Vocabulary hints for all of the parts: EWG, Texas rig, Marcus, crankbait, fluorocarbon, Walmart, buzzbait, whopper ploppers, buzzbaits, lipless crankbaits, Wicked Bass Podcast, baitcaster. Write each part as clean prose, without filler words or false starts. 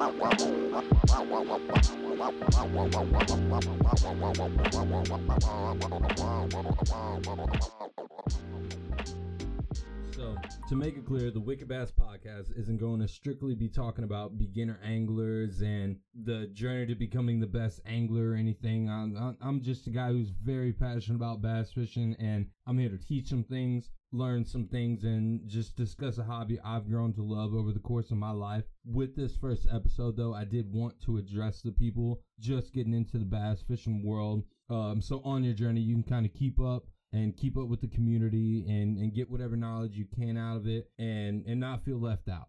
So, to make it clear, the Wicked Bass Podcast isn't going to strictly be talking about beginner anglers and the journey to becoming the best angler or anything. I'm just a guy who's very passionate about bass fishing, and I'm here to teach them things, learn some things, and just discuss a hobby I've grown to love over the course of my life. With this first episode, though, I did want to address the people just getting into the bass fishing world. So on your journey, you can kind of keep up with the community and get whatever knowledge you can out of it and not feel left out.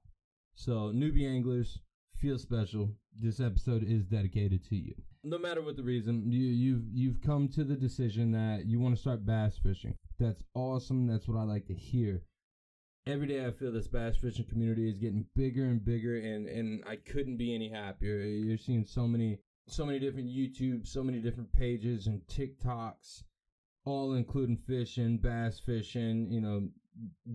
So newbie anglers, feel special. This episode is dedicated to you. No matter what the reason, you've come to the decision that you want to start bass fishing. That's awesome. That's what I like to hear. Every day I feel this bass fishing community is getting bigger and bigger, and I couldn't be any happier. You're seeing so many different YouTube, so many different pages and TikToks, all including fishing, bass fishing,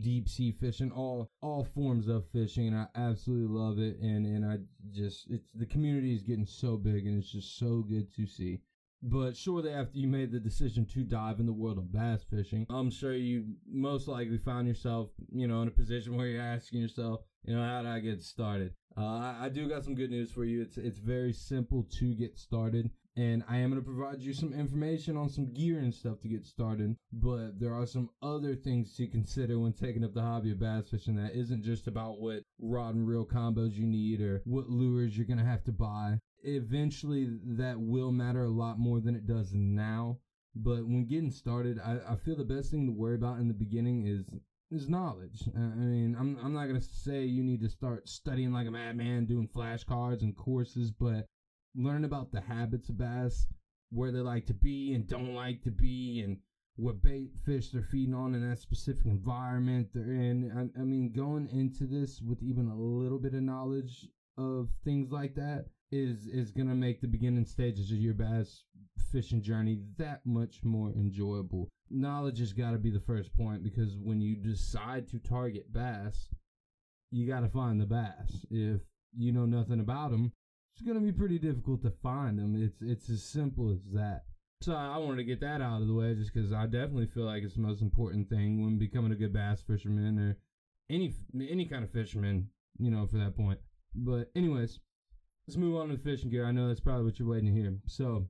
deep sea fishing, all forms of fishing, and I absolutely love it. And I just, it's, the community is getting so big, and it's just so good to see. But shortly after you made the decision to dive in the world of bass fishing, I'm sure you most likely found yourself, in a position where you're asking yourself, how do I get started? I do got some good news for you. It's very simple to get started. And I am going to provide you some information on some gear and stuff to get started. But there are some other things to consider when taking up the hobby of bass fishing that isn't just about what rod and reel combos you need or what lures you're going to have to buy. Eventually, that will matter a lot more than it does now. But when getting started, I feel the best thing to worry about in the beginning is knowledge. I mean, I'm not going to say you need to start studying like a madman, doing flashcards and courses, but learn about the habits of bass, where they like to be and don't like to be, and what bait fish they're feeding on in that specific environment they're in. I mean, going into this with even a little bit of knowledge of things like that is going to make the beginning stages of your bass fishing journey that much more enjoyable. Knowledge has got to be the first point, because when you decide to target bass, you got to find the bass. If you know nothing about them, it's going to be pretty difficult to find them. It's as simple as that. So I wanted to get that out of the way, just because I definitely feel like it's the most important thing when becoming a good bass fisherman, or any kind of fisherman, for that point. But anyways, let's move on to the fishing gear. I know that's probably what you're waiting to hear. So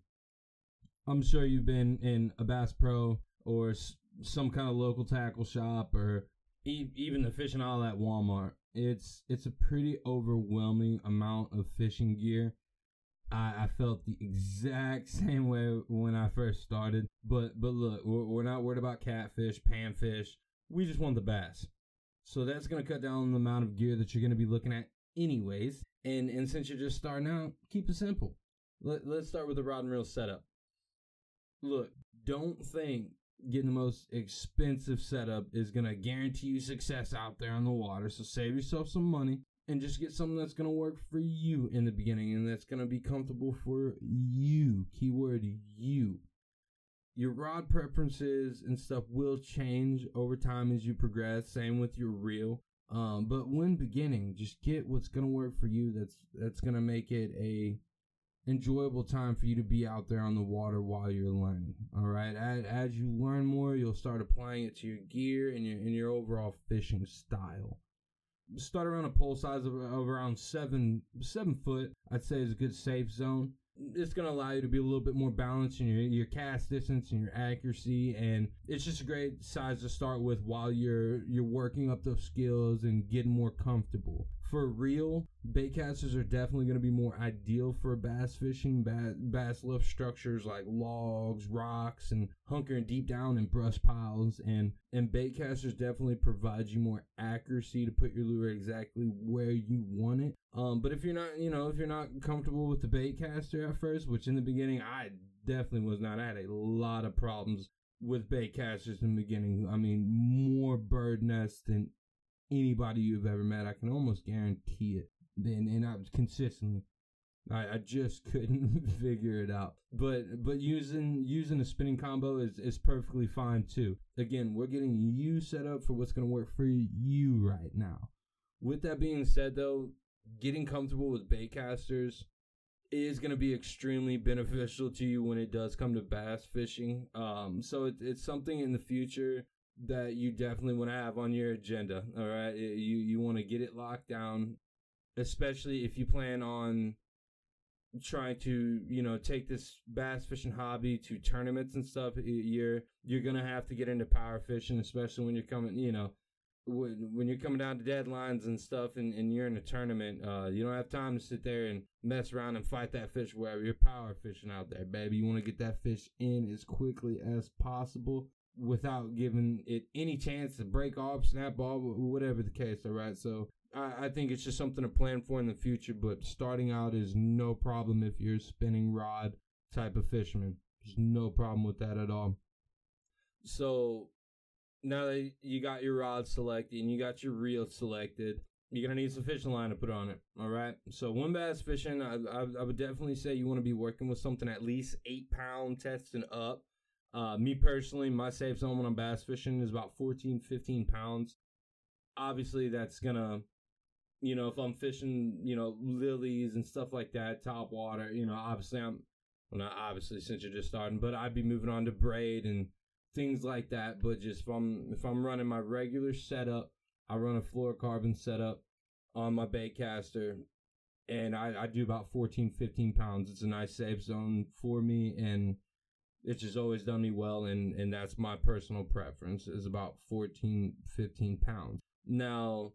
I'm sure you've been in a Bass Pro or some kind of local tackle shop, or even the fishing aisle at Walmart. It's a pretty overwhelming amount of fishing gear. I felt the exact same way when I first started. But look, we're not worried about catfish, panfish. We just want the bass. So that's going to cut down on the amount of gear that you're going to be looking at anyways. And since you're just starting out, keep it simple. Let's start with the rod and reel setup. Look, don't think getting the most expensive setup is going to guarantee you success out there on the water. So save yourself some money and just get something that's going to work for you in the beginning, and that's going to be comfortable for you. Keyword, you. Your rod preferences and stuff will change over time as you progress. Same with your reel. But when beginning, just get what's going to work for you. That's going to make it a enjoyable time for you to be out there on the water while you're learning. All right, as you learn more, you'll start applying it to your gear and your overall fishing style. Start around a pole size of around 7 foot. I'd say is a good safe zone. It's going to allow you to be a little bit more balanced in your cast distance and your accuracy, and it's just a great size to start with while you're working up those skills and getting more comfortable. For reel, baitcasters are definitely going to be more ideal for bass fishing. Bass love structures like logs, rocks, and hunkering deep down in brush piles. And baitcasters definitely provide you more accuracy to put your lure exactly where you want it. But if you're not, if you're not comfortable with the baitcaster at first, which in the beginning I definitely was not. I had a lot of problems with baitcasters in the beginning. I mean, more bird nests than anybody you've ever met, I can almost guarantee it. And I was consistently, I just couldn't figure it out. But using a spinning combo is perfectly fine too. Again, we're getting you set up for what's going to work for you right now. With that being said, though, getting comfortable with baitcasters is going to be extremely beneficial to you when it does come to bass fishing. So it's something in the future that you definitely want to have on your agenda. All right, you want to get it locked down, especially if you plan on trying to, you know, take this bass fishing hobby to tournaments and stuff. You're gonna have to get into power fishing, especially when you're coming, you know, when you're coming down to deadlines and stuff, and you're in a tournament. You don't have time to sit there and mess around and fight that fish wherever you're power fishing out there, baby. You want to get that fish in as quickly as possible without giving it any chance to break off, snap off, whatever the case. All right, so I think it's just something to plan for in the future, but starting out is no problem if you're a spinning rod type of fisherman. There's no problem with that at all. So now that you got your rod selected and you got your reel selected, you're going to need some fishing line to put on it, all right? So when bass fishing, I would definitely say you want to be working with something at least 8-pound test and up. Me personally, my safe zone when I'm bass fishing is about 14, 15 pounds. Obviously, that's going to, you know, if I'm fishing, you know, lilies and stuff like that, top water, you know, obviously since you're just starting, but I'd be moving on to braid and things like that. But just if I'm running my regular setup, I run a fluorocarbon setup on my baitcaster, and I do about 14, 15 pounds. It's a nice safe zone for me, and it's just always done me well, and that's my personal preference, is about 14, 15 pounds. Now,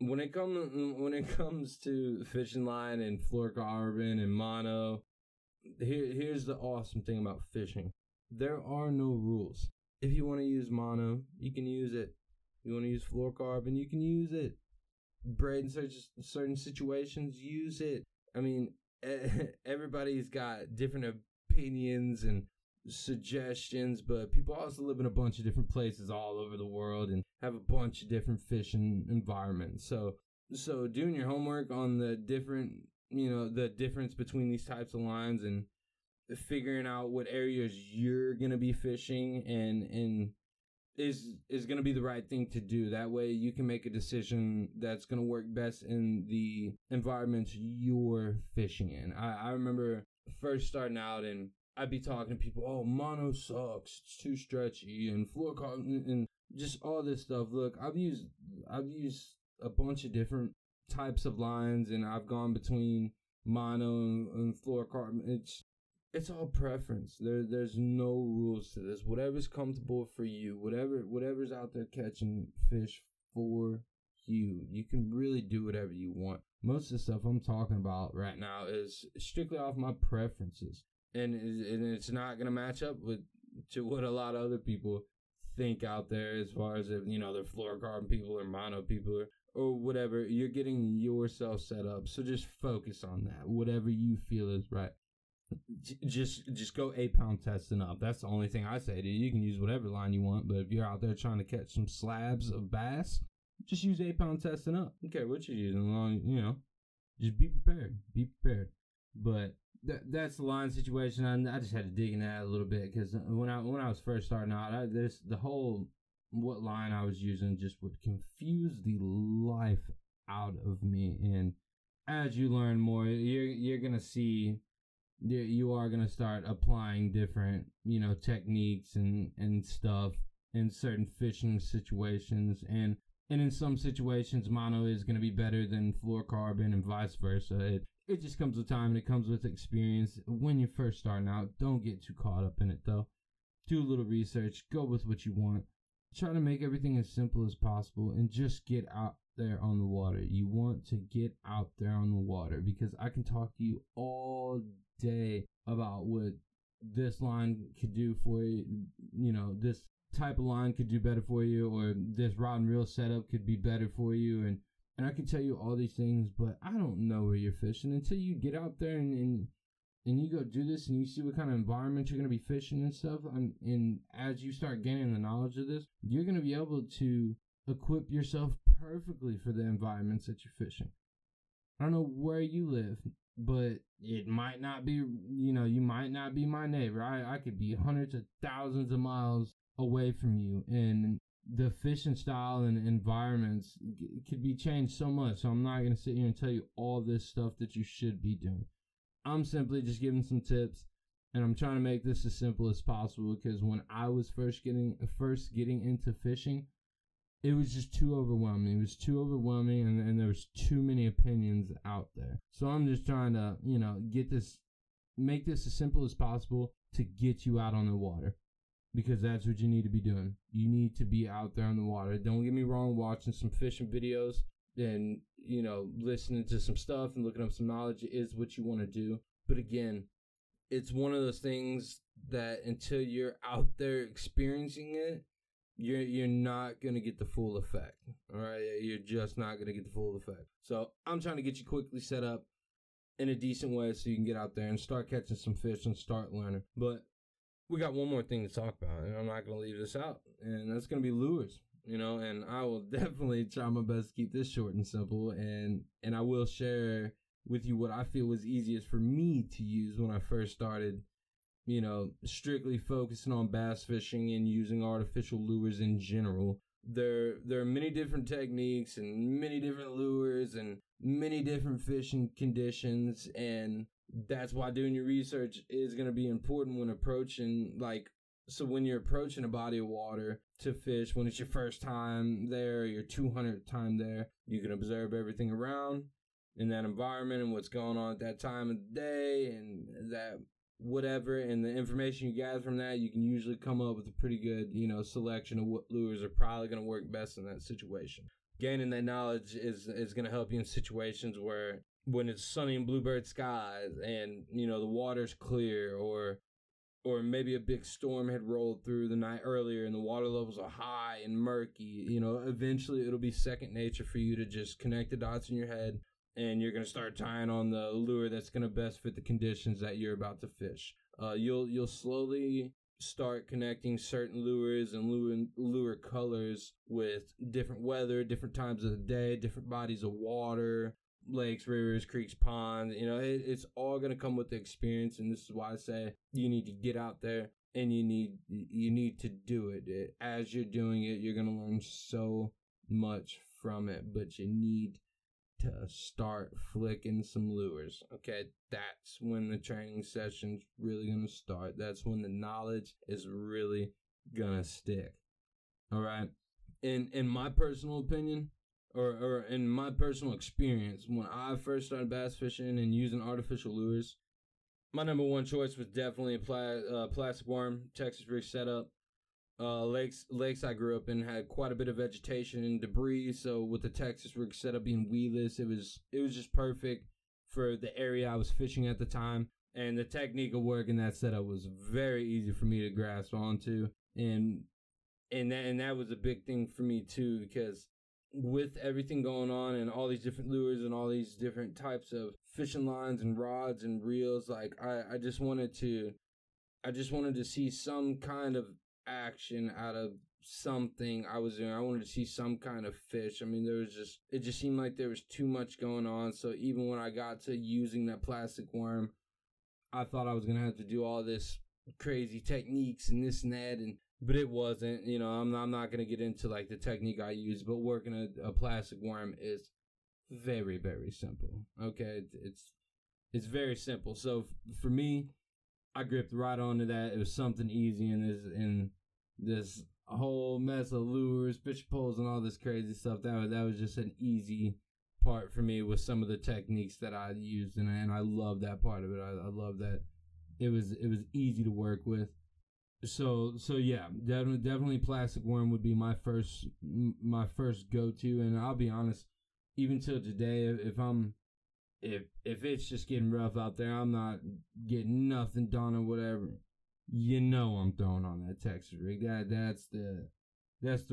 when it comes to fishing line and fluorocarbon and mono, here's the awesome thing about fishing. There are no rules. If you want to use mono, you can use it. You want to use fluorocarbon, you can use it. Braid in certain situations, use it. I mean, everybody's got different opinions and suggestions, but people also live in a bunch of different places all over the world and have a bunch of different fishing environments. So doing your homework on the different, you know, the difference between these types of lines, and figuring out what areas you're gonna be fishing and is gonna be the right thing to do. That way you can make a decision that's gonna work best in the environments you're fishing in. I remember first starting out, and I'd be talking to people, oh, mono sucks, it's too stretchy, and fluorocarbon, and just all this stuff. Look, I've used a bunch of different types of lines, and I've gone between mono and fluorocarbon. It's all preference. There's no rules to this. Whatever's comfortable for you, whatever's out there catching fish for you, you can really do whatever you want. Most of the stuff I'm talking about right now is strictly off my preferences. And it's not going to match up to what a lot of other people think out there, as far as, if, you know, they're fluorocarbon people or mono people or whatever. You're getting yourself set up, so just focus on that. Whatever you feel is right. Just go 8-pound testing up. That's the only thing I say to you. You can use whatever line you want, but if you're out there trying to catch some slabs of bass, just use 8-pound testing up. Okay, what you're using, long, you know, just be prepared. Be prepared, but. That's the line situation. I just had to dig into that a little bit, because when I was first starting out, what line I was using just would confuse the life out of me. And as you learn more, you're gonna see, you are gonna start applying different, you know, techniques and stuff in certain fishing situations, and in some situations mono is gonna be better than fluorocarbon and vice versa. It just comes with time, and it comes with experience. When you're first starting out, don't get too caught up in it, though. Do a little research. Go with what you want. Try to make everything as simple as possible, and just get out there on the water. You want to get out there on the water, because I can talk to you all day about what this line could do for you. You know, this type of line could do better for you, or this rod and reel setup could be better for you, and I can tell you all these things, but I don't know where you're fishing until you get out there and you go do this, and you see what kind of environment you're going to be fishing and stuff. And as you start gaining the knowledge of this, you're going to be able to equip yourself perfectly for the environments that you're fishing. I don't know where you live, but it might not be, you know, you might not be my neighbor. I could be hundreds of thousands of miles away from you, and the fishing style and environments could be changed so much. So I'm not going to sit here and tell you all this stuff that you should be doing. I'm simply just giving some tips, and I'm trying to make this as simple as possible, because when I was first getting into fishing, it was just too overwhelming. It was too overwhelming, and there was too many opinions out there. So I'm just trying to, you know, make this as simple as possible to get you out on the water, because that's what you need to be doing. You need to be out there on the water. Don't get me wrong, watching some fishing videos and, you know, listening to some stuff and looking up some knowledge is what you want to do. But again, it's one of those things that until you're out there experiencing it, you're not going to get the full effect. All right? You're just not going to get the full effect. So I'm trying to get you quickly set up in a decent way so you can get out there and start catching some fish and start learning. But we got one more thing to talk about, and I'm not going to leave this out, and that's going to be lures, you know, and I will definitely try my best to keep this short and simple, and I will share with you what I feel was easiest for me to use when I first started, you know, strictly focusing on bass fishing and using artificial lures in general. There are many different techniques and many different lures and many different fishing conditions, and that's why doing your research is going to be important when approaching, like, so when you're approaching a body of water to fish, when it's your first time there, your 200th time there, you can observe everything around in that environment and what's going on at that time of the day and that whatever, and the information you gather from that, you can usually come up with a pretty good, you know, selection of what lures are probably going to work best in that situation. Gaining that knowledge is going to help you in situations where, when it's sunny and bluebird skies and, you know, the water's clear, or maybe a big storm had rolled through the night earlier and the water levels are high and murky, you know, eventually it'll be second nature for you to just connect the dots in your head, and you're going to start tying on the lure that's going to best fit the conditions that you're about to fish. You'll slowly start connecting certain lures and lure colors with different weather, different times of the day, different bodies of water, lakes, rivers, creeks, ponds. You know, it's all going to come with the experience, and this is why I say you need to get out there and you need to do it. As you're doing it, you're going to learn so much from it, but you need to start flicking some lures. Okay, that's when the training session's really going to start. That's when the knowledge is really going to stick. All right? In my personal opinion, or in my personal experience, when I first started bass fishing and using artificial lures, my number one choice was definitely a plastic worm, Texas rig setup. Lakes I grew up in had quite a bit of vegetation and debris, so with the Texas rig setup being weedless, it was just perfect for the area I was fishing at the time, and the technique of work in that setup was very easy for me to grasp onto, and that was a big thing for me too, because with everything going on and all these different lures and all these different types of fishing lines and rods and reels, like I just wanted to see some kind of action out of something I was doing. I wanted to see some kind of fish. I mean, it just seemed like there was too much going on. So even when I got to using that plastic worm, I thought I was gonna have to do all this crazy techniques and this and that, but it wasn't. You know, I'm not gonna get into like the technique I use, but working a plastic worm is very, very simple. Okay, it's very simple. So for me, I gripped right onto that. It was something easy in this whole mess of lures, fishing poles, and all this crazy stuff. That was just an easy part for me with some of the techniques that I used, and I love that part of it. I love that it was easy to work with. So yeah, definitely plastic worm would be my first go-to, and I'll be honest, even till today, if it's just getting rough out there, I'm not getting nothing done or whatever. You know, I'm throwing on that Texas rig. That's the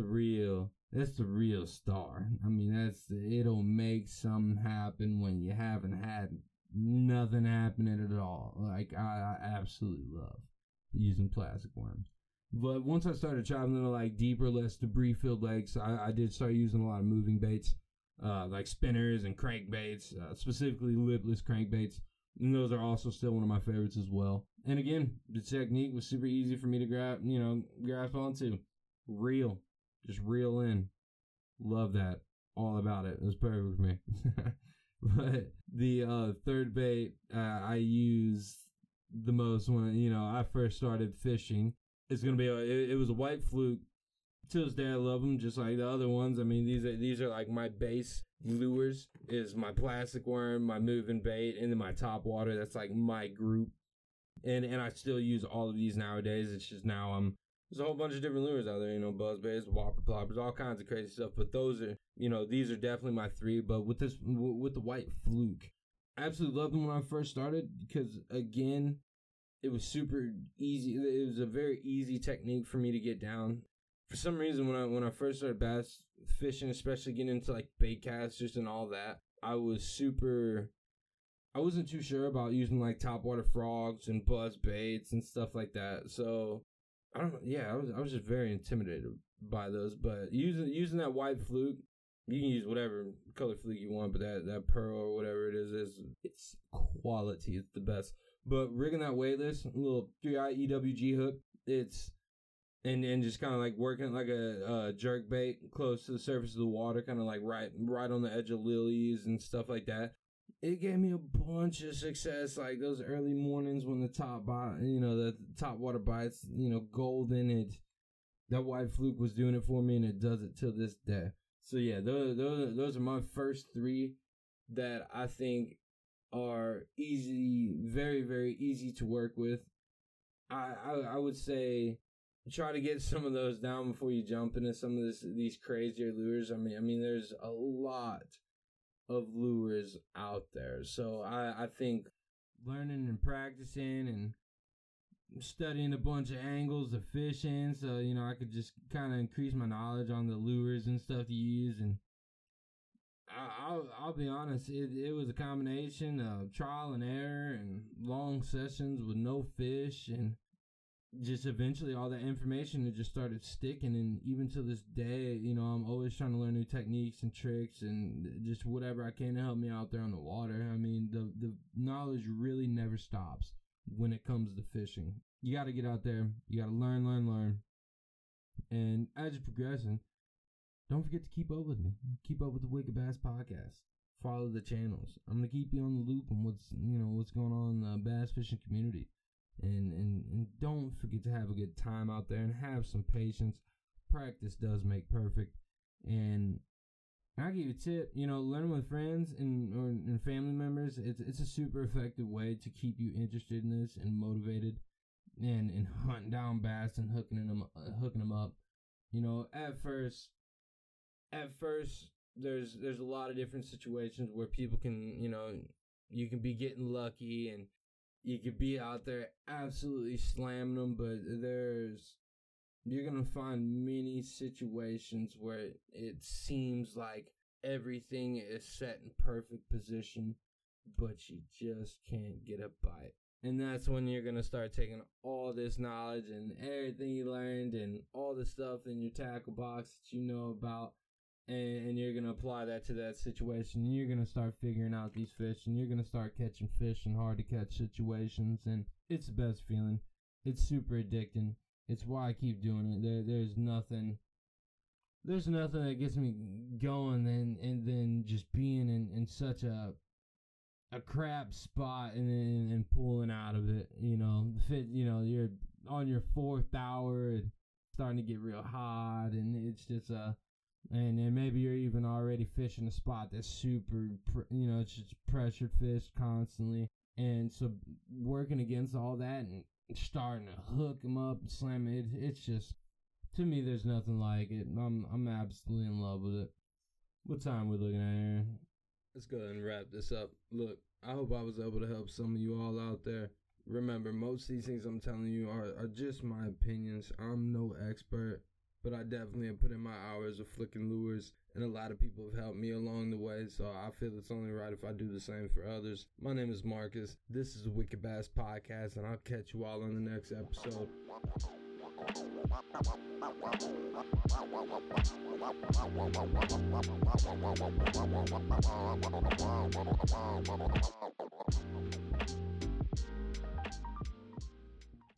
real star. I mean, it'll make something happen when you haven't had nothing happening at all. Like I absolutely love using plastic worms. But once I started traveling to like deeper, less debris-filled lakes, I did start using a lot of moving baits. Like spinners and crankbaits, specifically lipless crankbaits. And those are also still one of my favorites as well. And again, the technique was super easy for me to grasp onto. Reel. just reel in. Love that. All about it. It was perfect for me. But the third bait I use the most when, you know, I first started fishing. It's going to be, it was a white fluke. To this day, I love them just like the other ones. I mean, these are like my base lures is my plastic worm, my moving bait, and then my top water. That's like my group. And I still use all of these nowadays. It's just now there's a whole bunch of different lures out there, you know, buzzbaits, whopper ploppers, all kinds of crazy stuff. But those are, you know, these are definitely my three. But with the white fluke, I absolutely loved them when I first started because, again, it was super easy. It was a very easy technique for me to get down. For some reason, when I first started bass fishing, especially getting into like bait casters and all that, I wasn't too sure about using like topwater frogs and buzz baits and stuff like that. So I don't know. Yeah, I was just very intimidated by those. But using that white fluke, you can use whatever color fluke you want, but that pearl or whatever it is it's quality. It's the best. But rigging that weightless little 3i EWG hook, it's and just kind of like working like a jerk bait close to the surface of the water, kind of like right on the edge of lilies and stuff like that. It gave me a bunch of success, like those early mornings when the top water bites, you know, golden. That white fluke was doing it for me, and it does it till this day. So yeah, those are my first three that I think are easy, very very easy to work with. I would say try to get some of those down before you jump into some of these crazier lures. I mean, there's a lot of lures out there. So I think learning and practicing and studying a bunch of angles of fishing, so, you know, I could just kind of increase my knowledge on the lures and stuff to use. And I'll be honest, it was a combination of trial and error and long sessions with no fish, and just eventually all that information, it just started sticking. And even to this day, you know, I'm always trying to learn new techniques and tricks and just whatever I can to help me out there on the water. I mean, the knowledge really never stops when it comes to fishing. You got to get out there. You got to learn. And as you're progressing, don't forget to keep up with me. Keep up with the Wicked Bass Podcast. Follow the channels. I'm going to keep you on the loop on what's going on in the bass fishing community. And don't forget to have a good time out there and have some patience. Practice does make perfect. And I'll give you a tip, you know, learning with friends and family members, it's a super effective way to keep you interested in this and motivated and hunting down bass and hooking them up. You know, at first there's a lot of different situations where people can, you know, you can be getting lucky and you could be out there absolutely slamming them, but you're going to find many situations where it seems like everything is set in perfect position, but you just can't get a bite. And that's when you're going to start taking all this knowledge and everything you learned and all the stuff in your tackle box that you know about, and you're going to apply that to that situation, and you're going to start figuring out these fish, and you're going to start catching fish in hard-to-catch situations, and it's the best feeling. It's super addicting. It's why I keep doing it. There's nothing that gets me going than just being in such a crap spot and pulling out of it, you know. You know, you're on your fourth hour, and starting to get real hot, and it's just and then maybe you're even already fishing a spot that's super, you know, it's just pressured fish constantly. And so working against all that and starting to hook them up and slam it, it's just, to me, there's nothing like it. I'm absolutely in love with it. What time are we looking at here? Let's go ahead and wrap this up. Look, I hope I was able to help some of you all out there. Remember, most of these things I'm telling you are just my opinions. I'm no expert. But I definitely have put in my hours of flicking lures, and a lot of people have helped me along the way, so I feel it's only right if I do the same for others. My name is Marcus. This is the Wicked Bass Podcast, and I'll catch you all on the next episode.